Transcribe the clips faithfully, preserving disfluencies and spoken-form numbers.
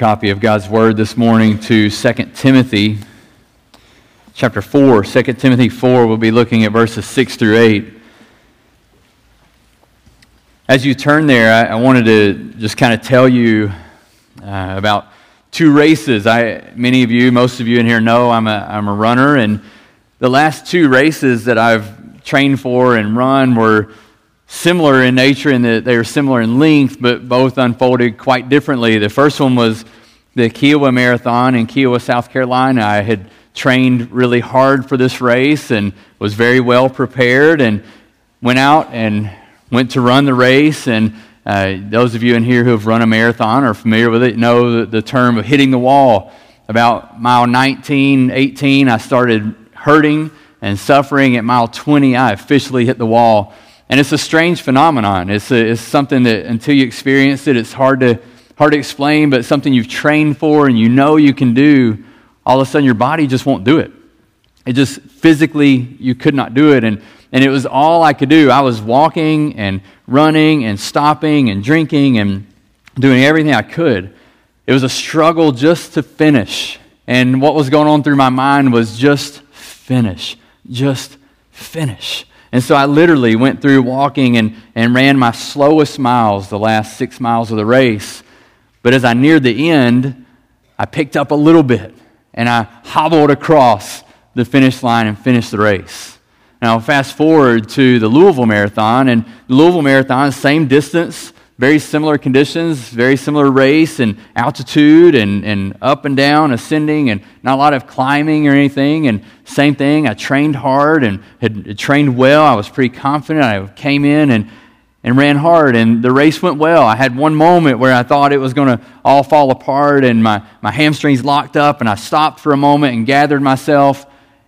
copy of God's Word this morning to Second Timothy chapter four. Second Timothy four, we'll be looking at verses six through eight. As you turn there, I, I wanted to just kind of tell you uh, about two races. I, many of you, most of you in here know I'm a, I'm a runner, and the last two races that I've trained for and run were similar in nature in that they were similar in length, but both unfolded quite differently. The first one was the Kiowa Marathon in Kiowa, South Carolina. I had trained really hard for this race and was very well prepared and went out and went to run the race. And uh, those of you in here who have run a marathon or are familiar with it know the, the term of hitting the wall. About mile nineteen, eighteen, I started hurting and suffering. At mile twenty, I officially hit the wall. And it's a strange phenomenon. It's a, it's something that until you experience it, it's hard to hard to explain, but it's something you've trained for and you know you can do. All of a sudden, your body just won't do it. It just physically, you could not do it. And and it was all I could do. I was walking and running and stopping and drinking and doing everything I could. It was a struggle just to finish. And what was going on through my mind was just finish, just finish. And so I literally went through walking and, and ran my slowest miles, the last six miles of the race. But as I neared the end, I picked up a little bit, and I hobbled across the finish line and finished the race. Now, fast forward to the Louisville Marathon, and the Louisville Marathon, same distance, very similar conditions, very similar race and altitude and, and up and down, ascending, and not a lot of climbing or anything. And same thing, I trained hard and had trained well. I was pretty confident. I came in and, and ran hard, and the race went well. I had one moment where I thought it was going to all fall apart, and my, my hamstrings locked up, and I stopped for a moment and gathered myself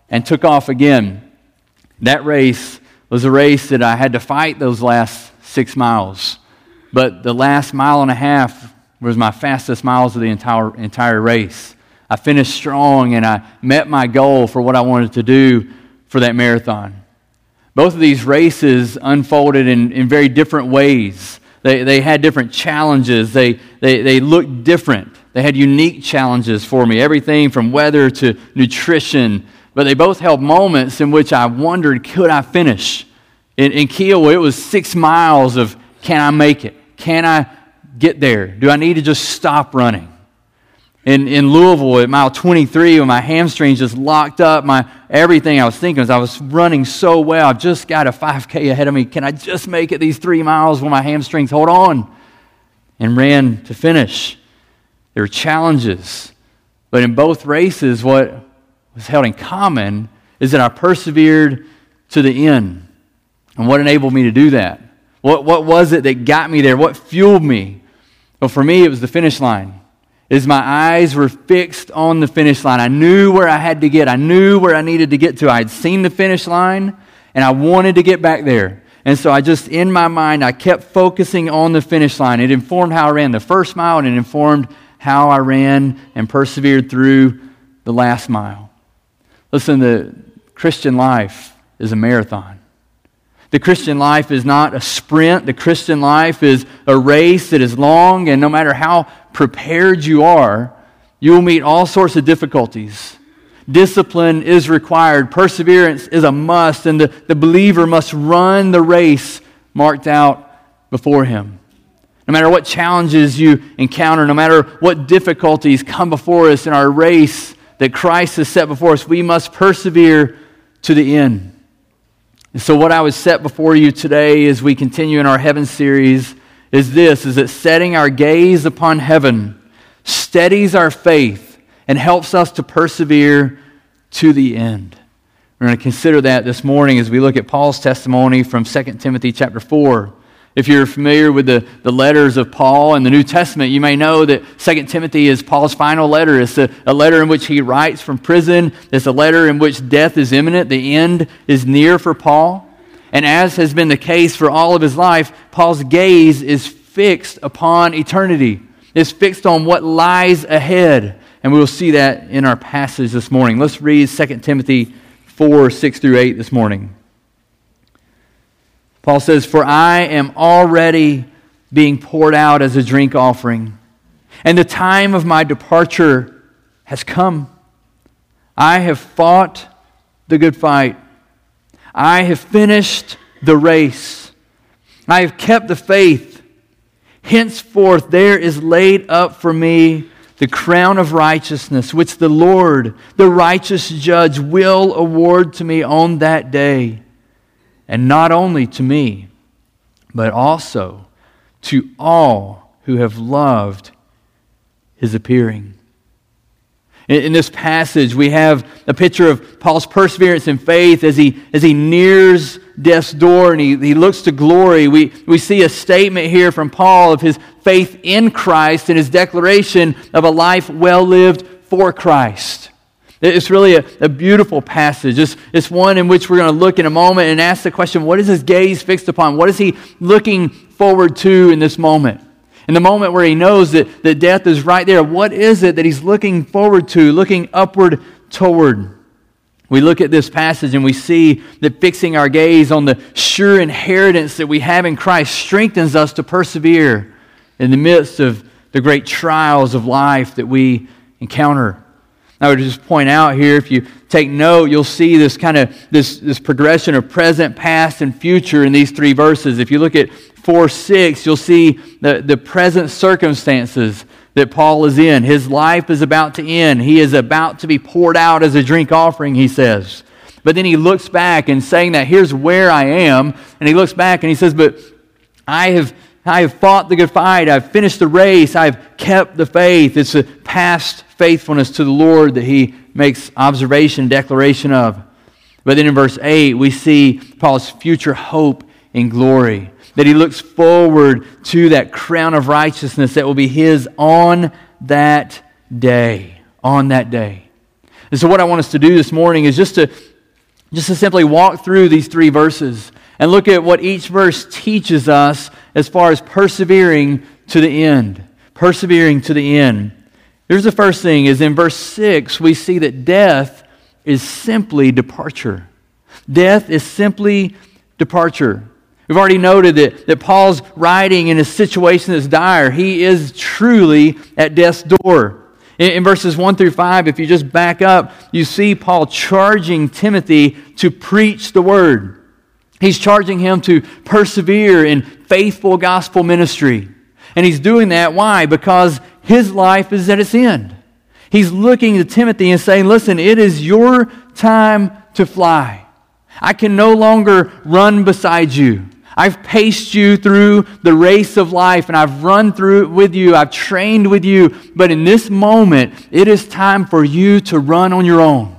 and took off again. That race was a race that I had to fight those last six miles. But the last mile and a half was my fastest miles of the entire entire race. I finished strong, and I met my goal for what I wanted to do for that marathon. Both of these races unfolded in, in very different ways. They they had different challenges. They, they, they looked different. They had unique challenges for me, everything from weather to nutrition. But they both held moments in which I wondered, could I finish? In, in Kiowa, it was six miles of, can I make it? Can I get there? Do I need to just stop running? In in Louisville at mile twenty-three, when my hamstrings just locked up, my everything I was thinking was I was running so well. I've just got a five K ahead of me. Can I just make it these three miles when my hamstrings hold on? And ran to finish. There were challenges. But in both races, what was held in common is that I persevered to the end. And what enabled me to do that? What what was it that got me there? What fueled me? Well, for me, it was the finish line. Is my eyes were fixed on the finish line. I knew where I had to get. I knew where I needed to get to. I had seen the finish line, and I wanted to get back there. And so I just, in my mind, I kept focusing on the finish line. It informed how I ran the first mile, and it informed how I ran and persevered through the last mile. Listen, the Christian life is a marathon. The Christian life is not a sprint. The Christian life is a race that is long, and no matter how prepared you are, you will meet all sorts of difficulties. Discipline is required. Perseverance is a must, and the, the believer must run the race marked out before him. No matter what challenges you encounter, no matter what difficulties come before us in our race that Christ has set before us, we must persevere to the end. And so what I would set before you today as we continue in our heaven series is this, is that setting our gaze upon heaven steadies our faith and helps us to persevere to the end. We're going to consider that this morning as we look at Paul's testimony from Second Timothy chapter four. If you're familiar with the, the letters of Paul in the New Testament, you may know that Second Timothy is Paul's final letter. It's a, a letter in which he writes from prison. It's a letter in which death is imminent. The end is near for Paul. And as has been the case for all of his life, Paul's gaze is fixed upon eternity. It's fixed on what lies ahead. And we will see that in our passage this morning. Let's read Second Timothy four, six through eight this morning. Paul says, "For I am already being poured out as a drink offering, and the time of my departure has come. I have fought the good fight. I have finished the race. I have kept the faith. Henceforth there is laid up for me the crown of righteousness, which the Lord, the righteous judge, will award to me on that day. And not only to me, but also to all who have loved his appearing. In, in this passage, we have a picture of Paul's perseverance in faith as he as he nears death's door and he, he looks to glory. We, we see a statement here from Paul of his faith in Christ and his declaration of a life well lived for Christ. It's really a, a beautiful passage. It's, it's one in which we're going to look in a moment and ask the question, what is his gaze fixed upon? What is he looking forward to in this moment? In the moment where he knows that, that death is right there, what is it that he's looking forward to, looking upward toward? We look at this passage and we see that fixing our gaze on the sure inheritance that we have in Christ strengthens us to persevere in the midst of the great trials of life that we encounter. I would just point out here, if you take note, you'll see this kind of this, this progression of present, past, and future in these three verses. If you look at four six, you'll see the, the present circumstances that Paul is in. His life is about to end. He is about to be poured out as a drink offering, he says. But then he looks back and saying that, here's where I am. And he looks back and he says, but I have, I have fought the good fight. I've finished the race. I've kept the faith. It's a past faithfulness to the Lord that he makes observation, declaration of. But then in verse eight, we see Paul's future hope in glory, that he looks forward to that crown of righteousness that will be his on that day, on that day. And so what I want us to do this morning is just to, just to simply walk through these three verses and look at what each verse teaches us as far as persevering to the end, persevering to the end. Here's the first thing is in verse six, we see that death is simply departure. Death is simply departure. We've already noted that, that Paul's writing in a situation that's dire. He is truly at death's door. In, in verses one through five, if you just back up, you see Paul charging Timothy to preach the word. He's charging him to persevere in faithful gospel ministry. And he's doing that, why? Because his life is at its end. He's looking to Timothy and saying, listen, it is your time to fly. I can no longer run beside you. I've paced you through the race of life, and I've run through it with you. I've trained with you. But in this moment, it is time for you to run on your own.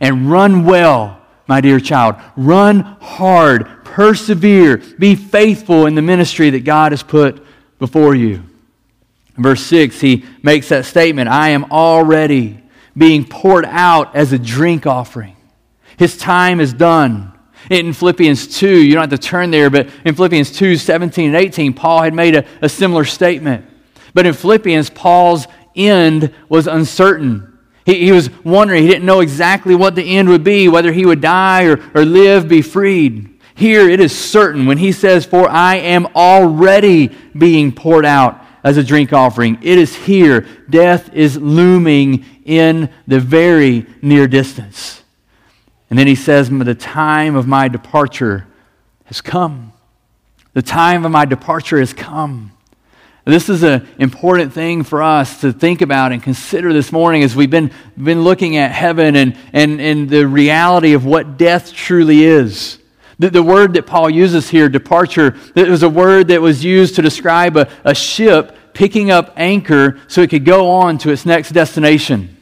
And run well, my dear child. Run hard. Persevere. Be faithful in the ministry that God has put before you. In verse six, he makes that statement, I am already being poured out as a drink offering. His time is done. In Philippians two, you don't have to turn there, but in Philippians two, seventeen and eighteen, Paul had made a, a similar statement. But in Philippians, Paul's end was uncertain. He, he was wondering, he didn't know exactly what the end would be, whether he would die or, or live, be freed. Here it is certain when he says, for I am already being poured out as a drink offering. It is here. Death is looming in the very near distance. And then he says, the time of my departure has come. The time of my departure has come. This is an important thing for us to think about and consider this morning as we've been, been looking at heaven and, and, and the reality of what death truly is. The word that Paul uses here, departure, it was a word that was used to describe a, a ship picking up anchor so it could go on to its next destination.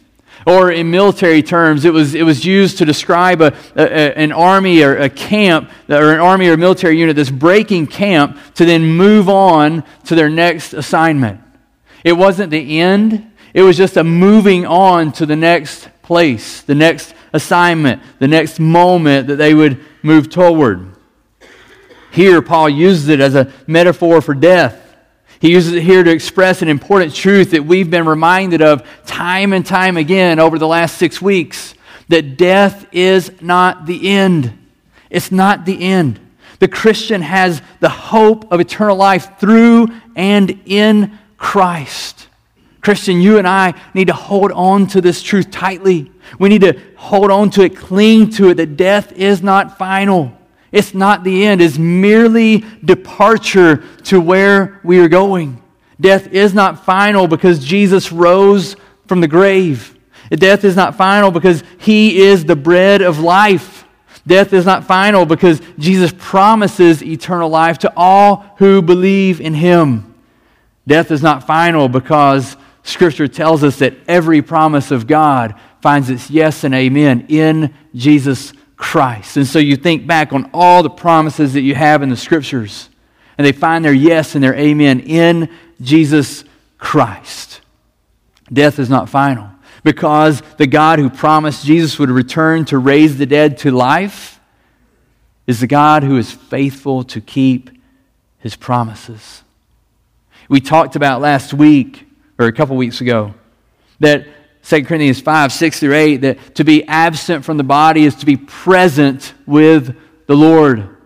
Or in military terms, it was it was used to describe a, a an army or a camp or an army or military unit that's breaking camp to then move on to their next assignment. It wasn't the end. It was just a moving on to the next place, the next assignment, the next moment that they would move toward. Here, Paul uses it as a metaphor for death. He uses it here to express an important truth that we've been reminded of time and time again over the last six weeks, that death is not the end. It's not the end. The Christian has the hope of eternal life through and in Christ. Christian, you and I need to hold on to this truth tightly. We need to hold on to it, cling to it, that death is not final. It's not the end. It's merely departure to where we are going. Death is not final because Jesus rose from the grave. Death is not final because He is the bread of life. Death is not final because Jesus promises eternal life to all who believe in Him. Death is not final because Scripture tells us that every promise of God finds its yes and amen in Jesus Christ. And so you think back on all the promises that you have in the Scriptures, and they find their yes and their amen in Jesus Christ. Death is not final because the God who promised Jesus would return to raise the dead to life is the God who is faithful to keep His promises. We talked about last week, or a couple weeks ago, that Second Corinthians five, six through eight, that to be absent from the body is to be present with the Lord.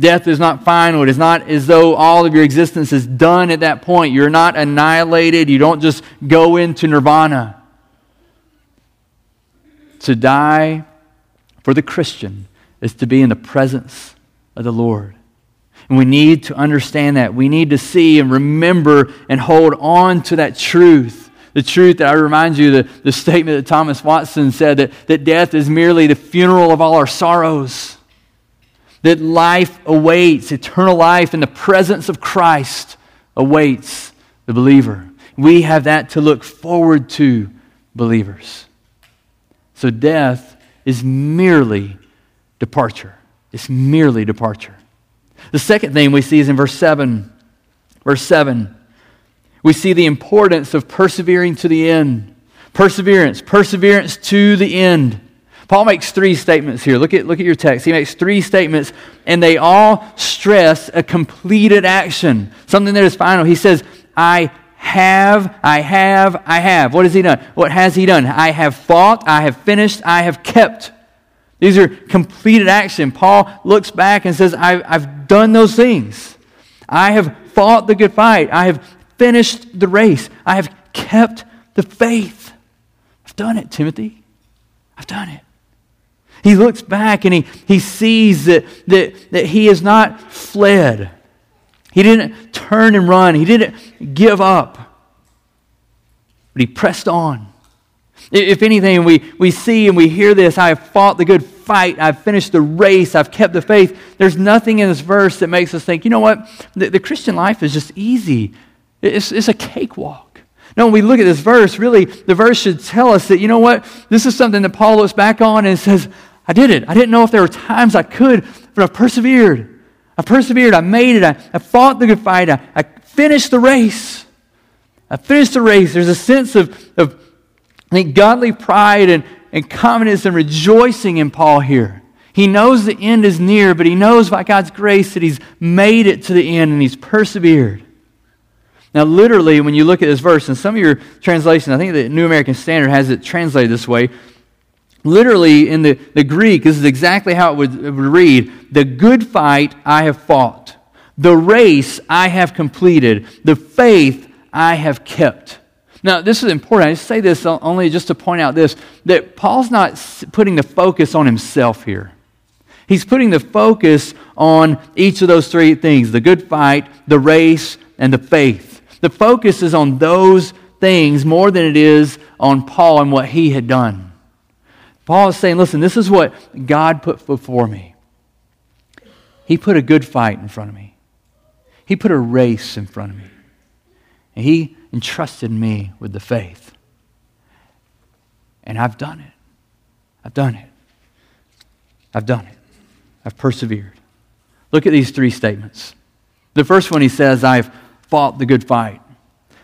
Death is not final. It is not as though all of your existence is done at that point. You're not annihilated. You don't just go into nirvana. To die for the Christian is to be in the presence of the Lord. And we need to understand that. We need to see and remember and hold on to that truth. The truth that I remind you, the, the statement that Thomas Watson said, that, that death is merely the funeral of all our sorrows. That life awaits, eternal life in the presence of Christ awaits the believer. We have that to look forward to, believers. So death is merely departure. It's merely departure. The second thing we see is in verse seven. Verse seven. We see the importance of persevering to the end. Perseverance. Perseverance to the end. Paul makes three statements here. Look at, look at your text. He makes three statements, and they all stress a completed action, something that is final. He says, I have, I have, I have. What has he done? What has he done? I have fought, I have finished, I have kept. These are completed action. Paul looks back and says, I've, I've done those things. I have fought the good fight. I have finished the race. I have kept the faith. I've done it, Timothy. I've done it. He looks back and he, he sees that, that, that he has not fled. He didn't turn and run. He didn't give up. But he pressed on. If anything, we, we see and we hear this, I have fought the good fight. I've finished the race. I've kept the faith. There's nothing in this verse that makes us think, you know what? The, the Christian life is just easy. It's, it's a cakewalk. No, when we look at this verse, really, the verse should tell us that, you know what? This is something that Paul looks back on and says, I did it. I didn't know if there were times I could, but I persevered. I persevered. I made it. I, I fought the good fight. I, I finished the race. I finished the race. There's a sense of, of I think, godly pride and, and confidence and rejoicing in Paul here. He knows the end is near, but he knows by God's grace that he's made it to the end and he's persevered. Now, literally, when you look at this verse, and some of your translations, I think the New American Standard has it translated this way. Literally, in the, the Greek, this is exactly how it would, it would read. The good fight I have fought. The race I have completed. The faith I have kept. Now, this is important. I just say this only just to point out this, that Paul's not putting the focus on himself here. He's putting the focus on each of those three things, the good fight, the race, and the faith. The focus is on those things more than it is on Paul and what he had done. Paul is saying, listen, this is what God put before me. He put a good fight in front of me. He put a race in front of me. And He entrusted me with the faith. And I've done it. I've done it. I've done it. I've persevered. Look at these three statements. The first one he says, I've fought the good fight.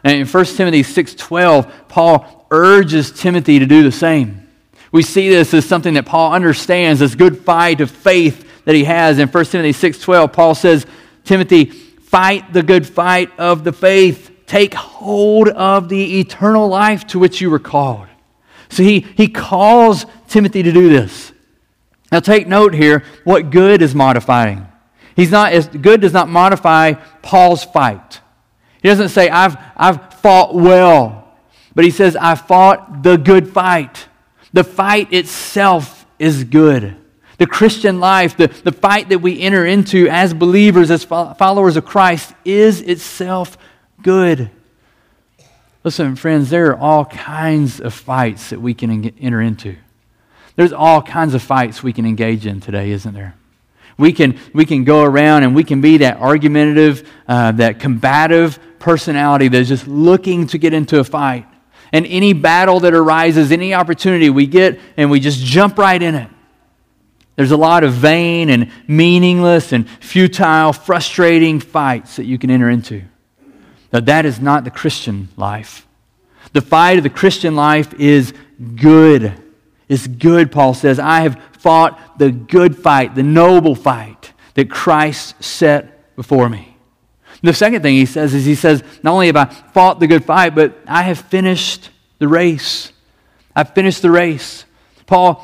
And in First Timothy six twelve, Paul urges Timothy to do the same. We see this as something that Paul understands, this good fight of faith that he has. In First Timothy six twelve, Paul says, Timothy, fight the good fight of the faith. Take hold of the eternal life to which you were called. So he, he calls Timothy to do this. Now take note here, what good is modifying? He's not, as good does not modify Paul's fight. He doesn't say, I've, I've fought well. But he says, I fought the good fight. The fight itself is good. The Christian life, the, the fight that we enter into as believers, as fo- followers of Christ, is itself good. Listen, friends, there are all kinds of fights that we can en- enter into. There's all kinds of fights we can engage in today, isn't there? We can, we can go around and we can be that argumentative, uh, that combative personality that's just looking to get into a fight. And any battle that arises, any opportunity we get, and we just jump right in it. There's a lot of vain and meaningless and futile, frustrating fights that you can enter into. Now, that is not the Christian life. The fight of the Christian life is good. It's good, Paul says. I have fought the good fight, the noble fight that Christ set before me. The second thing he says is he says, not only have I fought the good fight, but I have finished the race. I've finished the race. Paul,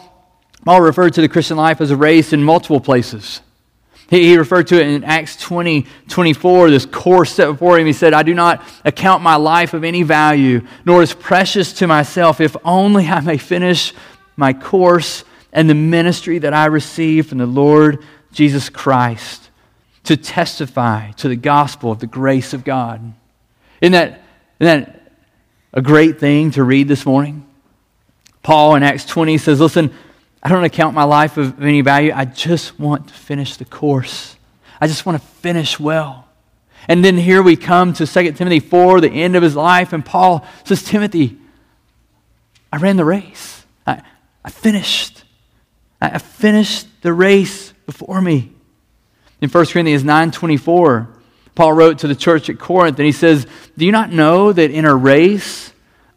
Paul referred to the Christian life as a race in multiple places. He, he referred to it in Acts twenty, twenty-four, this course set before him. He said, I do not account my life of any value, nor is precious to myself, if only I may finish my course and the ministry that I receive from the Lord Jesus Christ, to testify to the gospel of the grace of God. Isn't that, isn't that a great thing to read this morning? Paul in Acts twenty says, listen, I don't account my life of any value. I just want to finish the course. I just want to finish well. And then here we come to Second Timothy four, the end of his life, and Paul says, Timothy, I ran the race. I, I finished. I, I finished the race before me. In First Corinthians nine twenty-four, Paul wrote to the church at Corinth, and he says, do you not know that in a race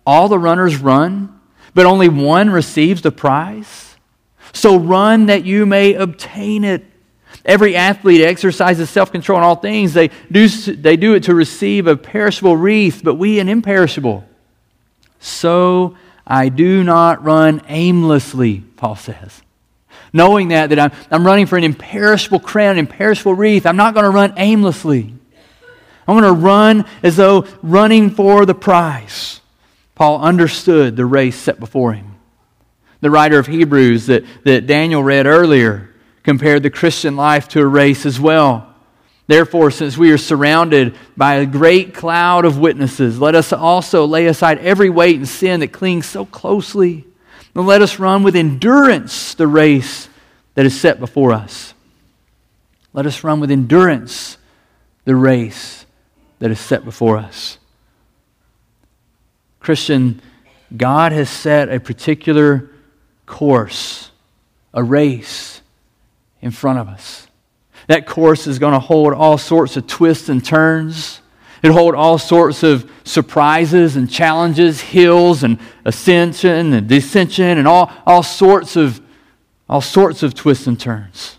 all the runners run, but only one receives the prize? So run that you may obtain it. Every athlete exercises self-control in all things. They do, they do it to receive a perishable wreath, but we an imperishable. So I do not run aimlessly, Paul says. Knowing that, that I'm, I'm running for an imperishable crown, an imperishable wreath. I'm not going to run aimlessly. I'm going to run as though running for the prize. Paul understood the race set before him. The writer of Hebrews that, that Daniel read earlier compared the Christian life to a race as well. Therefore, since we are surrounded by a great cloud of witnesses, let us also lay aside every weight and sin that clings so closely. And let us run with endurance the race that is set before us. Let us run with endurance the race that is set before us. Christian, God has set a particular course, a race in front of us. That course is going to hold all sorts of twists and turns. It hold all sorts of surprises and challenges, hills and ascension and descension and all, all sorts of all sorts of twists and turns.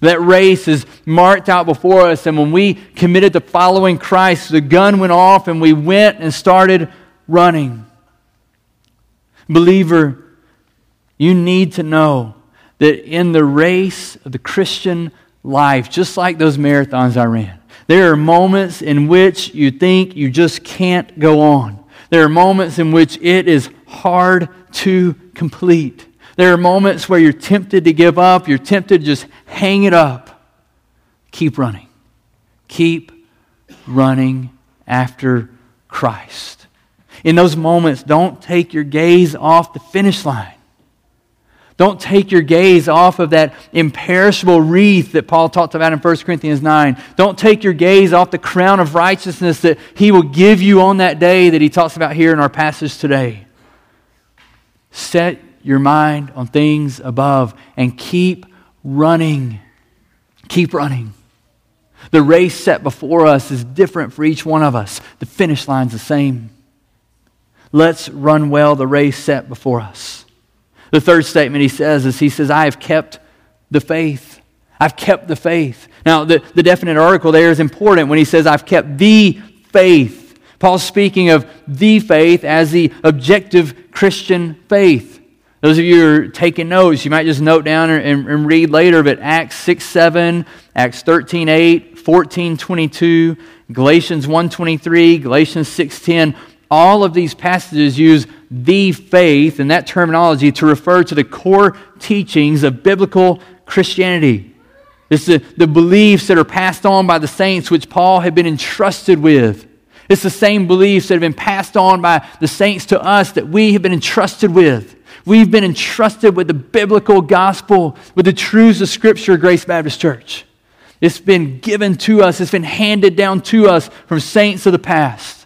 That race is marked out before us, and when we committed to following Christ, the gun went off and we went and started running. Believer, you need to know that in the race of the Christian life, just like those marathons I ran, there are moments in which you think you just can't go on. There are moments in which it is hard to complete. There are moments where you're tempted to give up. You're tempted to just hang it up. Keep running. Keep running after Christ. In those moments, don't take your gaze off the finish line. Don't take your gaze off of that imperishable wreath that Paul talked about in First Corinthians nine. Don't take your gaze off the crown of righteousness that he will give you on that day that he talks about here in our passage today. Set your mind on things above and keep running. Keep running. The race set before us is different for each one of us. The finish line's the same. Let's run well the race set before us. The third statement he says is, he says, I have kept the faith. I've kept the faith. Now, the, the definite article there is important when he says, I've kept the faith. Paul's speaking of the faith as the objective Christian faith. Those of you who are taking notes, you might just note down and, and read later, but Acts six seven, Acts thirteen eight, fourteen twenty-two, Galatians one twenty-three, Galatians six ten, all of these passages use the faith and that terminology to refer to the core teachings of biblical Christianity. It's the, the beliefs that are passed on by the saints which Paul had been entrusted with. It's the same beliefs that have been passed on by the saints to us that we have been entrusted with. We've been entrusted with the biblical gospel, with the truths of Scripture, Grace Baptist Church. It's been given to us. It's been handed down to us from saints of the past.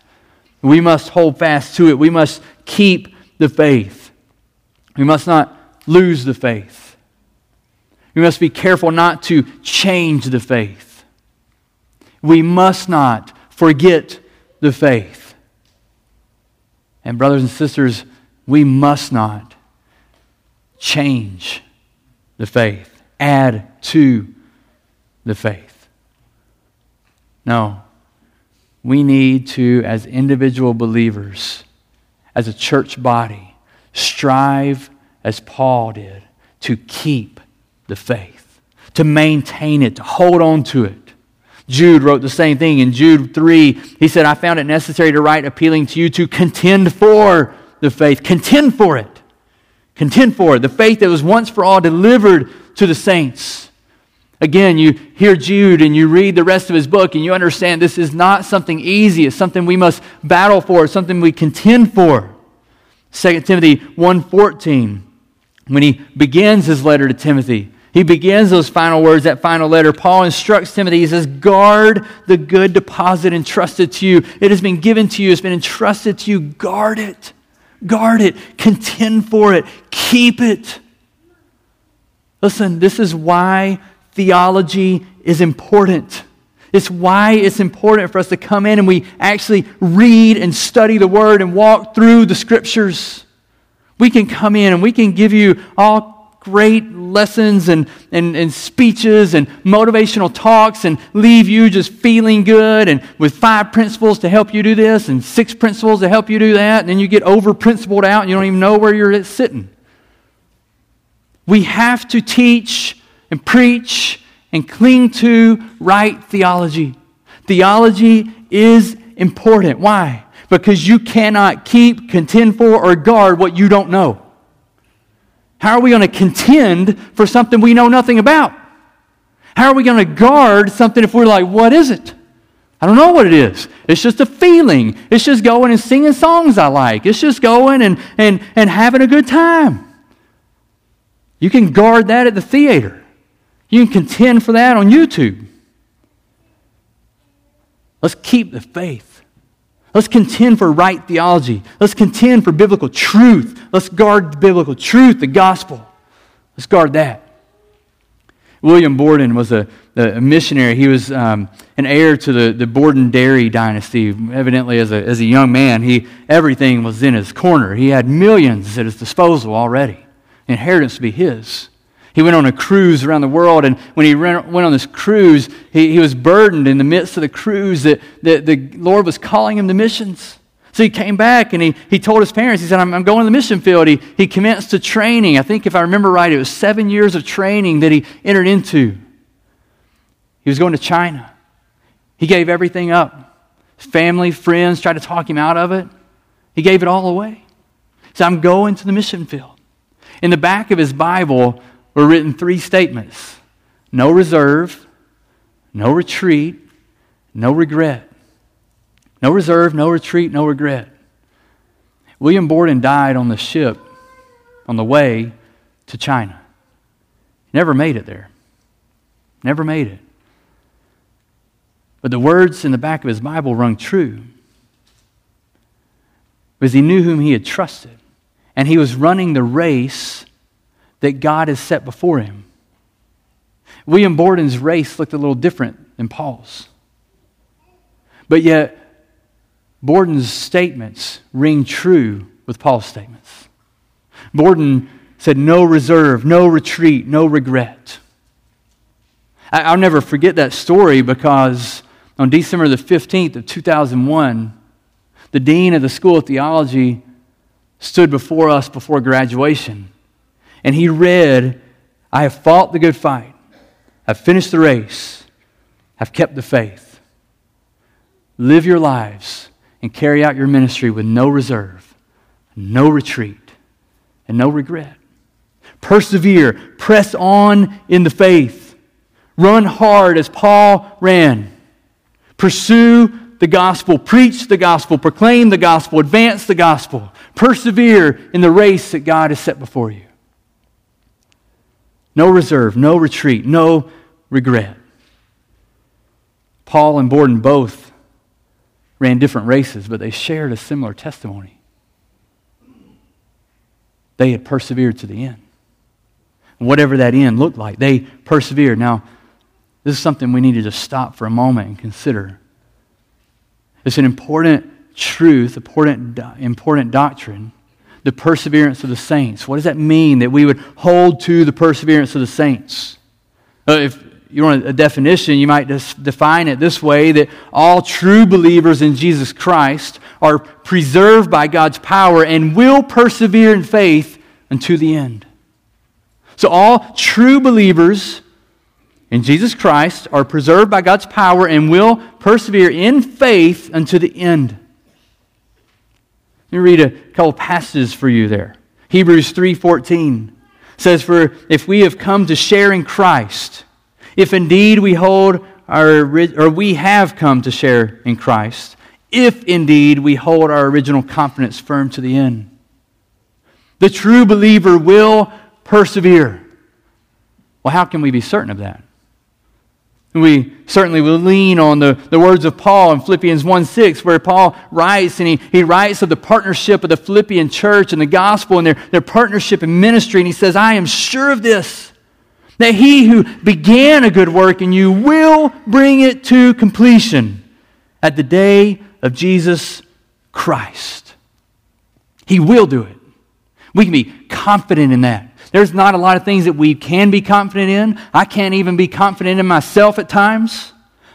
We must hold fast to it. We must keep the faith. We must not lose the faith. We must be careful not to change the faith. We must not forget the faith. And brothers and sisters, we must not change the faith, add to the faith. No, we need to, as individual believers, as a church body, strive, as Paul did, to keep the faith, to maintain it, to hold on to it. Jude wrote the same thing. In Jude three, he said, I found it necessary to write appealing to you to contend for the faith. Contend for it. Contend for it. The faith that was once for all delivered to the saints. Again, you hear Jude and you read the rest of his book and you understand this is not something easy. It's something we must battle for. It's something we contend for. Second Timothy one fourteen, when he begins his letter to Timothy, he begins those final words, that final letter. Paul instructs Timothy, he says, guard the good deposit entrusted to you. It has been given to you. It's been entrusted to you. Guard it. Guard it. Contend for it. Keep it. Listen, this is why theology is important. It's why it's important for us to come in and we actually read and study the Word and walk through the Scriptures. We can come in and we can give you all great lessons and, and, and speeches and motivational talks and leave you just feeling good and with five principles to help you do this and six principles to help you do that, and then you get over-principled out and you don't even know where you're sitting. We have to teach and preach and cling to right theology. Theology is important. Why? Because you cannot keep, contend for, or guard what you don't know. How are we going to contend for something we know nothing about? How are we going to guard something if we're like, what is it? I don't know what it is. It's just a feeling. It's just going and singing songs I like. It's just going and and, and having a good time. You can guard that at the theater. You can contend for that on YouTube. Let's keep the faith. Let's contend for right theology. Let's contend for biblical truth. Let's guard biblical truth, the gospel. Let's guard that. William Borden was a, a missionary. He was um, an heir to the, the Borden dairy dynasty. Evidently, as a, as a young man, he everything was in his corner. He had millions at his disposal already. Inheritance to be his. He went on a cruise around the world, and when he ran, went on this cruise, he, he was burdened in the midst of the cruise that, that the Lord was calling him to missions. So he came back, and he, he told his parents, he said, I'm, I'm going to the mission field. He, he commenced to training. I think if I remember right, it was seven years of training that he entered into. He was going to China. He gave everything up. His family, friends tried to talk him out of it. He gave it all away. He said, I'm going to the mission field. In the back of his Bible were written three statements: no reserve, no retreat, no regret. No reserve, no retreat, no regret. William Borden died on the ship on the way to China. Never made it there. Never made it. But the words in the back of his Bible rung true, because he knew whom he had trusted, and he was running the race that God has set before him. William Borden's race looked a little different than Paul's. But yet, Borden's statements ring true with Paul's statements. Borden said, no reserve, no retreat, no regret. I, I'll never forget that story, because on December the fifteenth of two thousand one, the dean of the School of Theology stood before us before graduation, and he read, I have fought the good fight. I've finished the race. I've kept the faith. Live your lives and carry out your ministry with no reserve, no retreat, and no regret. Persevere. Press on in the faith. Run hard as Paul ran. Pursue the gospel. Preach the gospel. Proclaim the gospel. Advance the gospel. Persevere in the race that God has set before you. No reserve, no retreat, no regret. Paul and Borden both ran different races, but they shared a similar testimony. They had persevered to the end. Whatever that end looked like, they persevered. Now, this is something we need to just stop for a moment and consider. It's an important truth, important, important doctrine, the perseverance of the saints. What does that mean that we would hold to the perseverance of the saints? If you want a definition, you might just define it this way, that all true believers in Jesus Christ are preserved by God's power and will persevere in faith unto the end. So all true believers in Jesus Christ are preserved by God's power and will persevere in faith unto the end. Let me read a couple passages for you there. Hebrews three fourteen says, "For if we have come to share in Christ, if indeed we hold our or we have come to share in Christ, if indeed we hold our original confidence firm to the end." The true believer will persevere. Well, how can we be certain of that? We certainly will lean on the, the words of Paul in Philippians one six, where Paul writes, and he, he writes of the partnership of the Philippian church and the gospel and their, their partnership in ministry, and he says, "I am sure of this, that he who began a good work in you will bring it to completion at the day of Jesus Christ." He will do it. We can be confident in that. There's not a lot of things that we can be confident in. I can't even be confident in myself at times,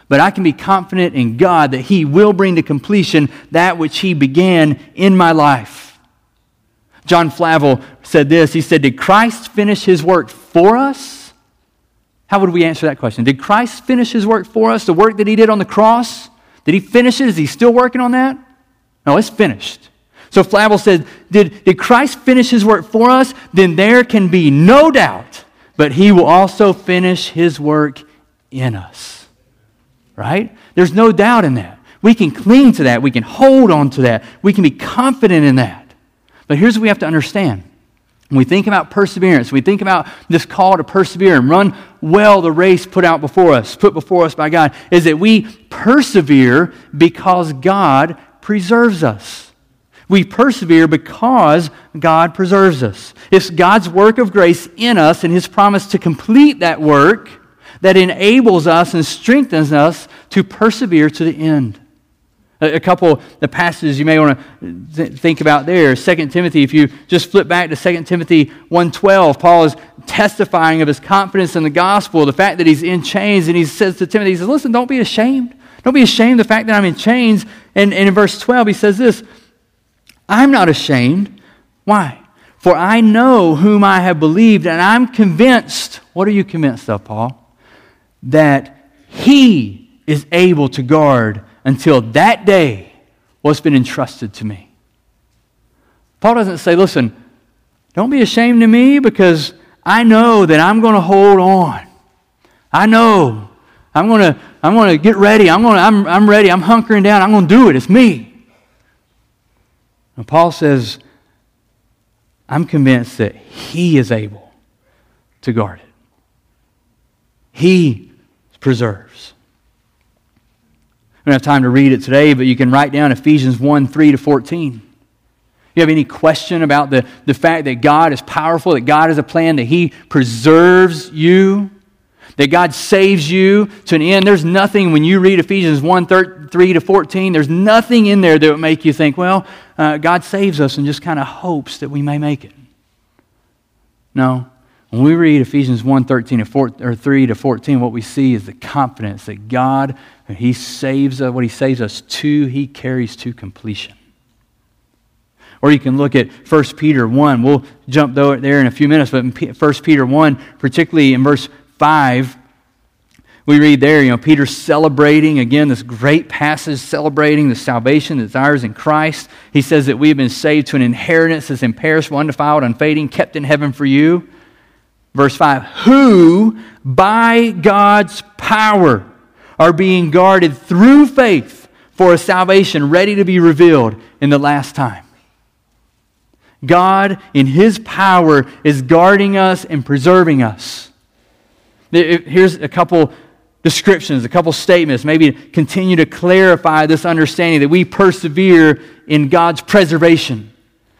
but I can be confident in God that He will bring to completion that which He began in my life. John Flavel said this. He said, "Did Christ finish His work for us?" How would we answer that question? Did Christ finish His work for us? The work that He did on the cross? Did He finish it? Is He still working on that? No, it's finished. So Flavel said, did, did Christ finish His work for us? Then there can be no doubt, but He will also finish His work in us. Right? There's no doubt in that. We can cling to that. We can hold on to that. We can be confident in that. But here's what we have to understand. When we think about perseverance, we think about this call to persevere and run well the race put out before us, put before us by God, is that we persevere because God preserves us. We persevere because God preserves us. It's God's work of grace in us and His promise to complete that work that enables us and strengthens us to persevere to the end. A couple of the passages you may want to think about there. Second Timothy, if you just flip back to Second Timothy one twelve, Paul is testifying of his confidence in the gospel, the fact that he's in chains, and he says to Timothy, he says, listen, don't be ashamed. Don't be ashamed of the fact that I'm in chains. And, and in verse twelve, he says this, "I'm not ashamed." Why? "For I know whom I have believed, and I'm convinced." What are you convinced of, Paul? "That He is able to guard until that day what's been entrusted to me." Paul doesn't say, listen, don't be ashamed of me because I know that I'm going to hold on. I know. I'm going to I'm going to get ready. I'm going to I'm I'm ready. I'm hunkering down. I'm going to do it. It's me. And Paul says, I'm convinced that He is able to guard it. He preserves. I don't have time to read it today, but you can write down Ephesians one, three to fourteen. You have any question about the, the fact that God is powerful, that God has a plan, that He preserves you, that God saves you to an end? There's nothing, when you read Ephesians one, three to fourteen, there's nothing in there that would make you think, well, uh, God saves us and just kind of hopes that we may make it. No. When we read Ephesians one, thirteen, or three to fourteen, what we see is the confidence that God, He saves us, what He saves us to, He carries to completion. Or you can look at First Peter one. We'll jump there in a few minutes, but in First Peter one, particularly in verse five, we read there, you know, Peter celebrating, again, this great passage, celebrating the salvation that is ours in Christ. He says that we have been saved to an inheritance that's imperishable, undefiled, unfading, kept in heaven for you. Verse five, who by God's power are being guarded through faith for a salvation ready to be revealed in the last time. God, in His power, is guarding us and preserving us. Here's a couple descriptions, a couple statements, maybe to continue to clarify this understanding that we persevere in God's preservation.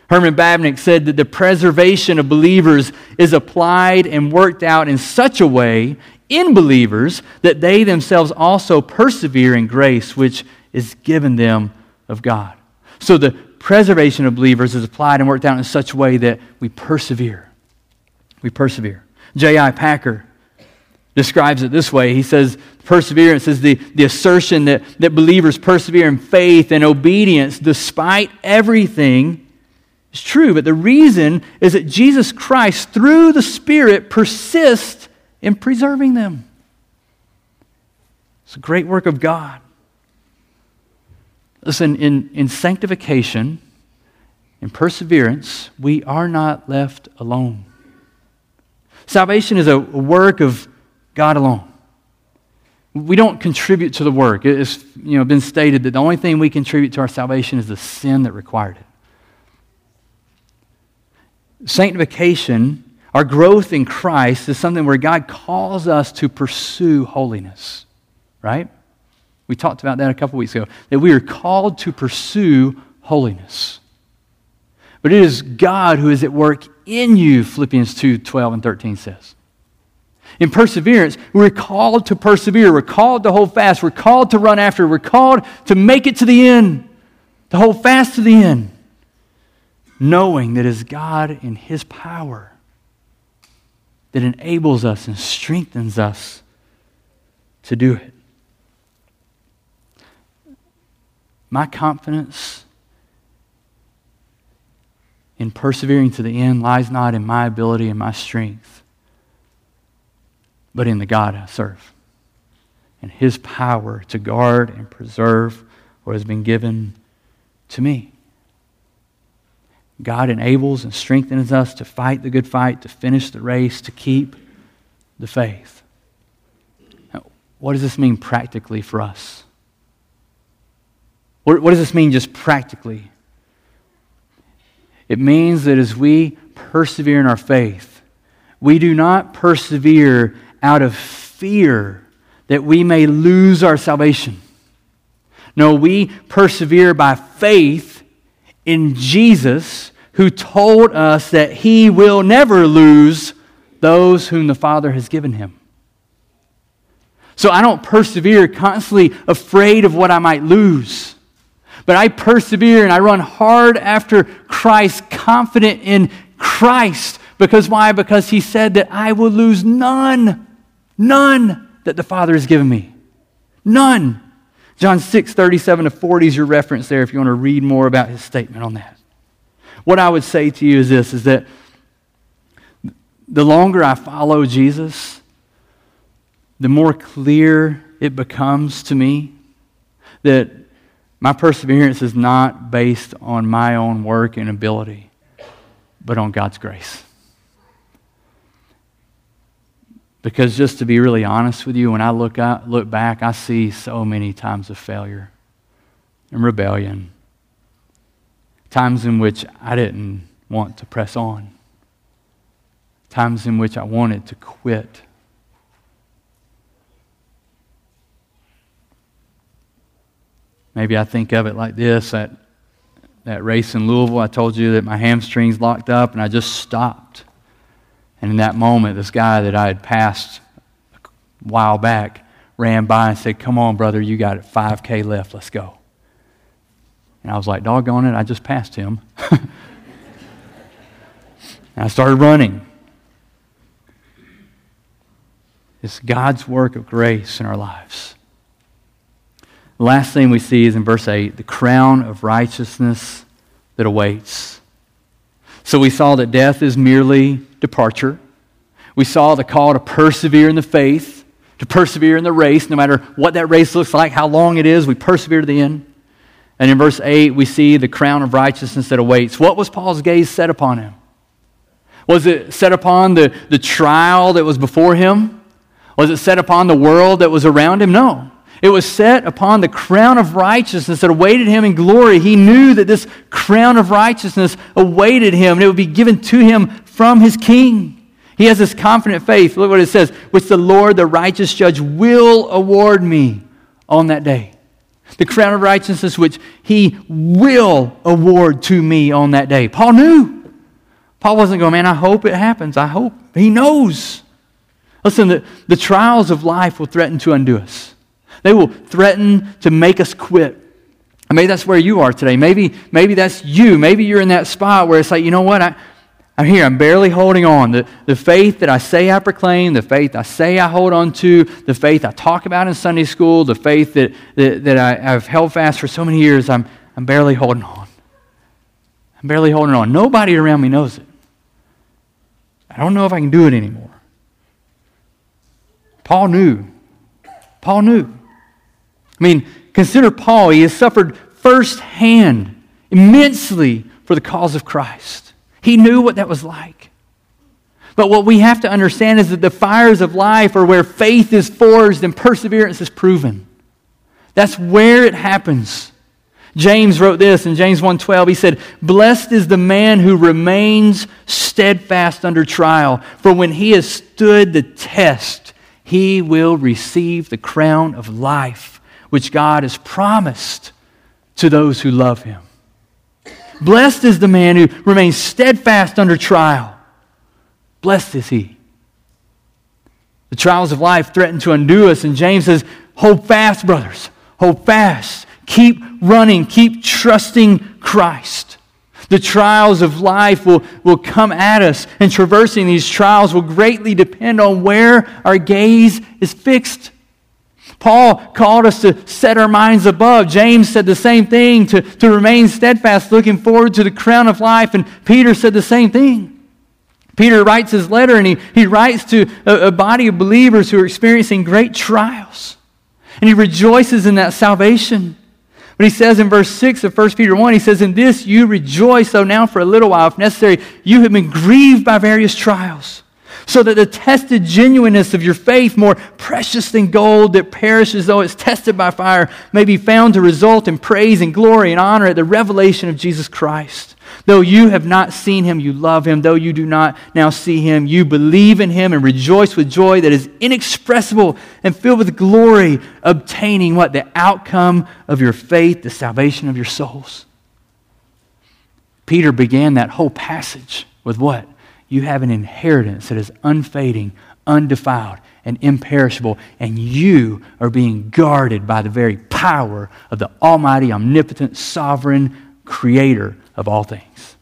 Herman Bavinck said that the preservation of believers is applied and worked out in such a way in believers that they themselves also persevere in grace which is given them of God. So the preservation of believers is applied and worked out in such a way that we persevere. We persevere. J I. Packer describes it this way. He says, perseverance is the, the assertion that, that believers persevere in faith and obedience despite everything. It's true, but the reason is that Jesus Christ, through the Spirit, persists in preserving them. It's a great work of God. Listen, in, in sanctification, in perseverance, we are not left alone. Salvation is a work of God alone. We don't contribute to the work. It's, you know, been stated that the only thing we contribute to our salvation is the sin that required it. Sanctification, our growth in Christ, is something where God calls us to pursue holiness, right? We talked about that a couple weeks ago, that we are called to pursue holiness. But it is God who is at work in you, Philippians two, twelve, and thirteen says. In perseverance, we're called to persevere. We're called to hold fast. We're called to run after. We're called to make it to the end, to hold fast to the end, knowing that it is God in His power that enables us and strengthens us to do it. My confidence in persevering to the end lies not in my ability and my strength, but in the God I serve and His power to guard and preserve what has been given to me. God enables and strengthens us to fight the good fight, to finish the race, to keep the faith. Now, what does this mean practically for us? What, what does this mean just practically? It means that as we persevere in our faith, we do not persevere out of fear that we may lose our salvation. No, we persevere by faith in Jesus, who told us that He will never lose those whom the Father has given Him. So I don't persevere constantly afraid of what I might lose, but I persevere and I run hard after Christ, confident in Christ. Because why? Because He said that I will lose none, none that the Father has given me. None. John six, thirty-seven to forty is your reference there if you want to read more about His statement on that. What I would say to you is this, is that the longer I follow Jesus, the more clear it becomes to me that my perseverance is not based on my own work and ability, but on God's grace. Because just to be really honest with you, when I look out, look back, I see so many times of failure and rebellion. Times in which I didn't want to press on. Times in which I wanted to quit. Maybe I think of it like this, that, that race in Louisville, I told you that my hamstrings locked up and I just stopped. And in that moment, this guy that I had passed a while back ran by and said, "Come on, brother, you got it, five K left, let's go." And I was like, doggone it, I just passed him. And I started running. It's God's work of grace in our lives. The last thing we see is in verse eight, the crown of righteousness that awaits. So we saw that death is merely departure. We saw the call to persevere in the faith, to persevere in the race, no matter what that race looks like, how long it is, we persevere to the end. And in verse eight, we see the crown of righteousness that awaits. What was Paul's gaze set upon him? Was it set upon the, the trial that was before him? Was it set upon the world that was around him? No. It was set upon the crown of righteousness that awaited him in glory. He knew that this crown of righteousness awaited him, and it would be given to him from his king. He has this confident faith. Look what it says. Which the Lord, the righteous judge, will award me on that day. The crown of righteousness which he will award to me on that day. Paul knew. Paul wasn't going, man, I hope it happens. I hope. He knows. Listen, the, the trials of life will threaten to undo us. They will threaten to make us quit. And maybe that's where you are today. Maybe, maybe that's you. Maybe you're in that spot where it's like, you know what? I, I'm here. I'm barely holding on. The, the faith that I say I proclaim, the faith I say I hold on to, the faith I talk about in Sunday school, the faith that, that, that I, I've held fast for so many years, I'm, I'm barely holding on. I'm barely holding on. Nobody around me knows it. I don't know if I can do it anymore. Paul knew. Paul knew. I mean, consider Paul. He has suffered firsthand, immensely, for the cause of Christ. He knew what that was like. But what we have to understand is that the fires of life are where faith is forged and perseverance is proven. That's where it happens. James wrote this in James one twelve. He said, "Blessed is the man who remains steadfast under trial, for when he has stood the test, he will receive the crown of life, which God has promised to those who love him." Blessed is the man who remains steadfast under trial. Blessed is he. The trials of life threaten to undo us, and James says, hold fast, brothers. Hold fast. Keep running. Keep trusting Christ. The trials of life will, will come at us, and traversing these trials will greatly depend on where our gaze is fixed. Paul called us to set our minds above. James said the same thing, to, to remain steadfast, looking forward to the crown of life. And Peter said the same thing. Peter writes his letter, and he, he writes to a, a body of believers who are experiencing great trials. And he rejoices in that salvation. But he says in verse six of First Peter one, he says, "In this you rejoice, though now for a little while, if necessary, you have been grieved by various trials, so that the tested genuineness of your faith, more precious than gold that perishes though it's tested by fire, may be found to result in praise and glory and honor at the revelation of Jesus Christ. Though you have not seen him, you love him. Though you do not now see him, you believe in him and rejoice with joy that is inexpressible and filled with glory, obtaining what? The outcome of your faith, the salvation of your souls." Peter began that whole passage with what? You have an inheritance that is unfading, undefiled, and imperishable, and you are being guarded by the very power of the almighty, omnipotent, sovereign creator of all things.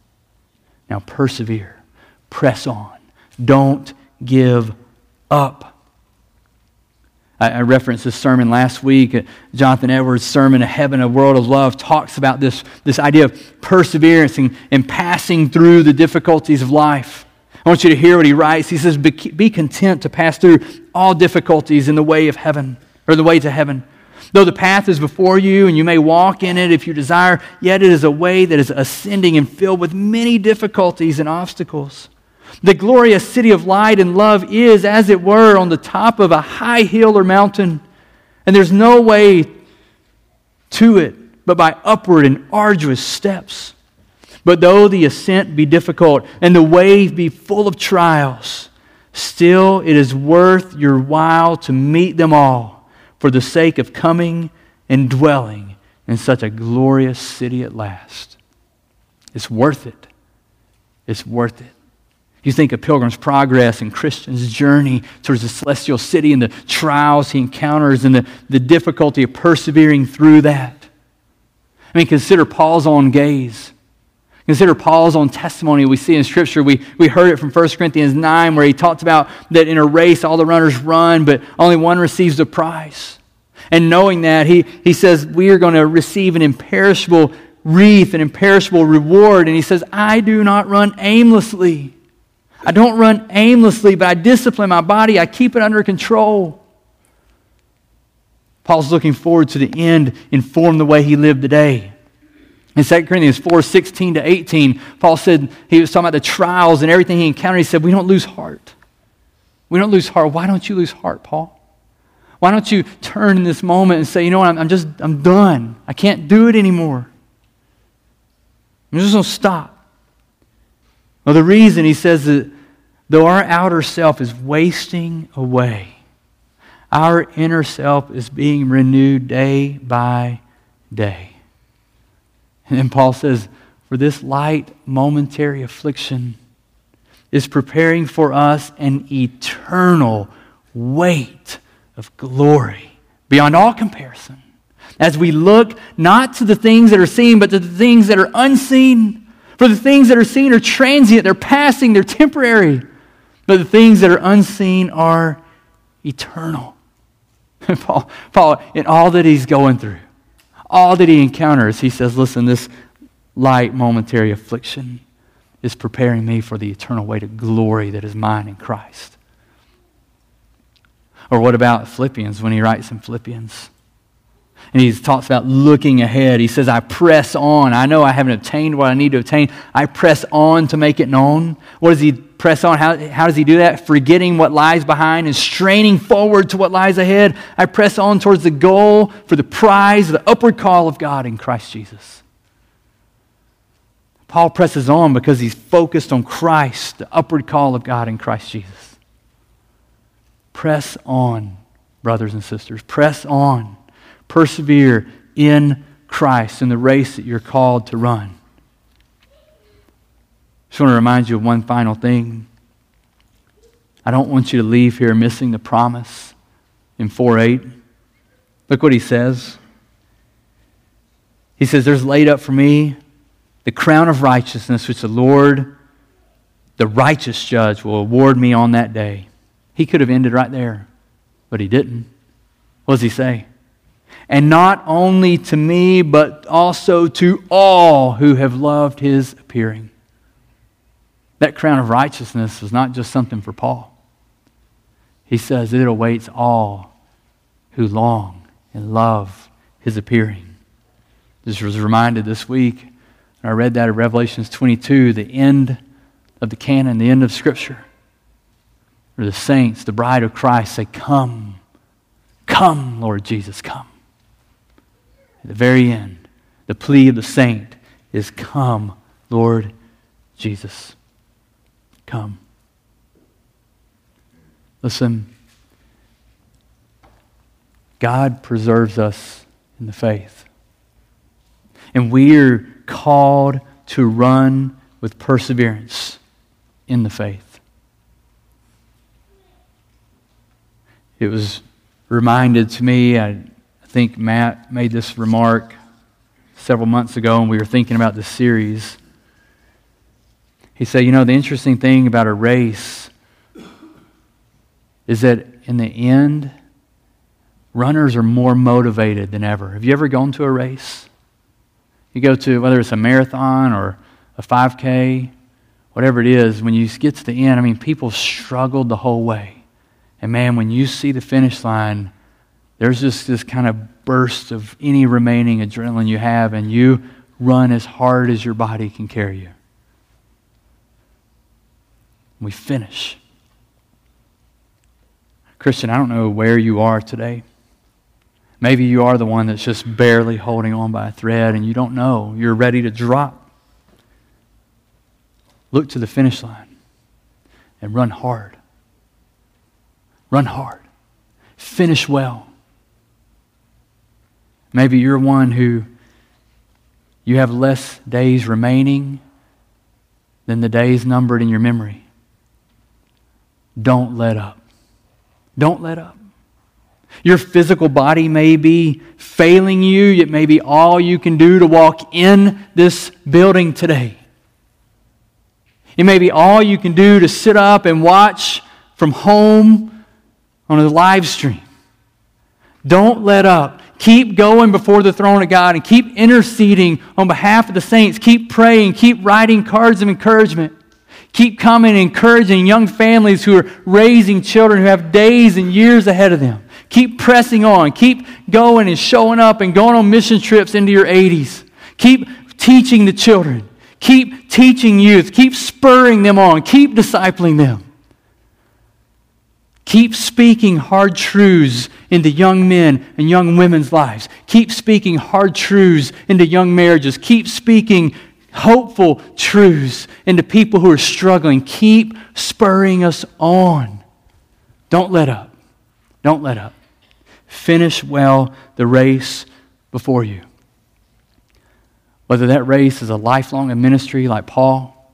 Now persevere. Press on. Don't give up. I, I referenced this sermon last week. Jonathan Edwards' sermon, A Heaven, A World of Love, talks about this, this idea of perseverance and, and passing through the difficulties of life. I want you to hear what he writes. He says, be, be content to pass through all difficulties in the way of heaven, or the way to heaven. Though the path is before you, and you may walk in it if you desire, yet it is a way that is ascending and filled with many difficulties and obstacles. The glorious city of light and love is, as it were, on the top of a high hill or mountain, and there's no way to it but by upward and arduous steps. But though the ascent be difficult and the way be full of trials, still it is worth your while to meet them all for the sake of coming and dwelling in such a glorious city at last. It's worth it. It's worth it. You think of Pilgrim's Progress and Christian's journey towards the celestial city and the trials he encounters and the, the difficulty of persevering through that. I mean, consider Paul's own gaze. Consider Paul's own testimony we see in Scripture. We, we heard it from First Corinthians nine, where he talks about that in a race all the runners run, but only one receives the prize. And knowing that, he, he says, we are going to receive an imperishable wreath, an imperishable reward. And he says, I do not run aimlessly. I don't run aimlessly, but I discipline my body. I keep it under control. Paul's looking forward to the end, informed the way he lived today. In Second Corinthians four, sixteen to eighteen, Paul said, he was talking about the trials and everything he encountered. He said, we don't lose heart. We don't lose heart. Why don't you lose heart, Paul? Why don't you turn in this moment and say, you know what, I'm, I'm just, I'm done. I can't do it anymore. I'm just going to stop. Well, the reason he says that though our outer self is wasting away, our inner self is being renewed day by day. And then Paul says, for this light momentary affliction is preparing for us an eternal weight of glory beyond all comparison, as we look not to the things that are seen, but to the things that are unseen. For the things that are seen are transient, they're passing, they're temporary. But the things that are unseen are eternal. And Paul, Paul, in all that he's going through, all that he encounters, he says, listen, this light momentary affliction is preparing me for the eternal weight of glory that is mine in Christ. Or what about Philippians, when he writes in Philippians? And he talks about looking ahead. He says, I press on. I know I haven't obtained what I need to obtain. I press on to make it known. What does he press on? How, how does he do that? Forgetting what lies behind and straining forward to what lies ahead. I press on towards the goal for the prize, the upward call of God in Christ Jesus. Paul presses on because he's focused on Christ, the upward call of God in Christ Jesus. Press on, brothers and sisters. Press on. Persevere in Christ in the race that you're called to run. Just want to remind you of one final thing. I don't want you to leave here missing the promise in four eight. Look what he says. He says, there's laid up for me the crown of righteousness, which the Lord, the righteous judge, will award me on that day. He could have ended right there, but he didn't. What does he say? And not only to me, but also to all who have loved his appearing. That crown of righteousness was not just something for Paul. He says it awaits all who long and love his appearing. This was reminded this week, and I read that in Revelations twenty-two, the end of the canon, the end of Scripture. For the saints, the bride of Christ, say, come, come, Lord Jesus, come. At the very end, the plea of the saint is, come, Lord Jesus, come. Listen, God preserves us in the faith. And we are called to run with perseverance in the faith. It was reminded to me, I think Matt made this remark several months ago when we were thinking about this series. He said, you know, the interesting thing about a race is that in the end, runners are more motivated than ever. Have you ever gone to a race? You go to, whether it's a marathon or a five K, whatever it is, when you get to the end, I mean, people struggled the whole way. And man, when you see the finish line, there's just this kind of burst of any remaining adrenaline you have, and you run as hard as your body can carry you. We finish. Christian, I don't know where you are today. Maybe you are the one that's just barely holding on by a thread, and you don't know. You're ready to drop. Look to the finish line and run hard. Run hard. Finish well. Maybe you're one who you have less days remaining than the days numbered in your memory. Don't let up. Don't let up. Your physical body may be failing you. It may be all you can do to walk in this building today. It may be all you can do to sit up and watch from home on a live stream. Don't let up. Keep going before the throne of God and keep interceding on behalf of the saints. Keep praying. Keep writing cards of encouragement. Keep coming and encouraging young families who are raising children who have days and years ahead of them. Keep pressing on. Keep going and showing up and going on mission trips into your eighties. Keep teaching the children. Keep teaching youth. Keep spurring them on. Keep discipling them. Keep speaking hard truths into young men and young women's lives. Keep speaking hard truths into young marriages. Keep speaking hopeful truths into people who are struggling. Keep spurring us on. Don't let up. Don't let up. Finish well the race before you. Whether that race is a lifelong in ministry like Paul,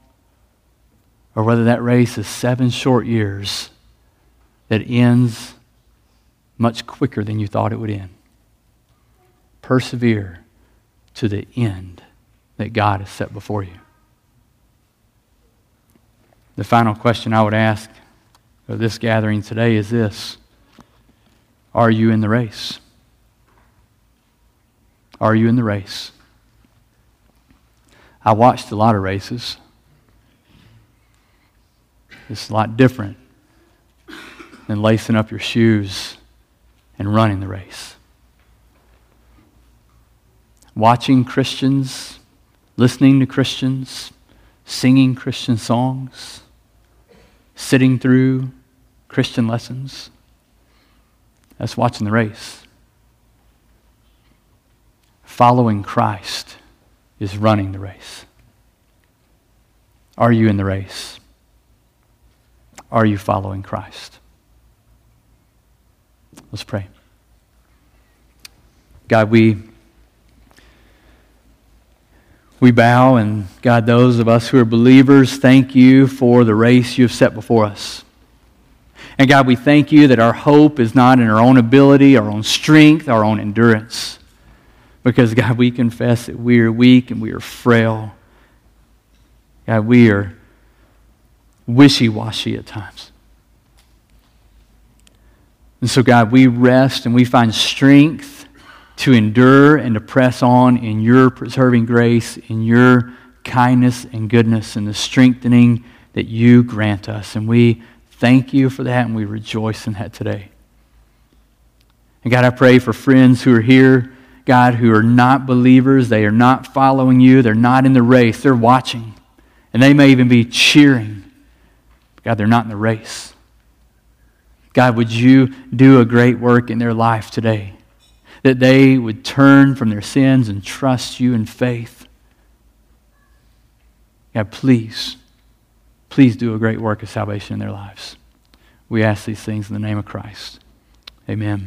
or whether that race is seven short years that ends much quicker than you thought it would end. Persevere to the end that God has set before you. The final question I would ask of this gathering today is this: are you in the race? Are you in the race? I watched a lot of races. It's a lot different than lacing up your shoes and running the race. Watching Christians, listening to Christians, singing Christian songs, sitting through Christian lessons, that's watching the race. Following Christ is running the race. Are you in the race? Are you following Christ? Let's pray. God, we we bow, and God, those of us who are believers, thank you for the race you've set before us. And God, we thank you that our hope is not in our own ability, our own strength, our own endurance. Because, God, we confess that we are weak and we are frail. God, we are wishy-washy at times. And so, God, we rest and we find strength to endure and to press on in your preserving grace, in your kindness and goodness, and the strengthening that you grant us. And we thank you for that, and we rejoice in that today. And God, I pray for friends who are here, God, who are not believers. They are not following you. They're not in the race. They're watching. And they may even be cheering. God, they're not in the race. God, would you do a great work in their life today, that they would turn from their sins and trust you in faith. God, please, please do a great work of salvation in their lives. We ask these things in the name of Christ. Amen.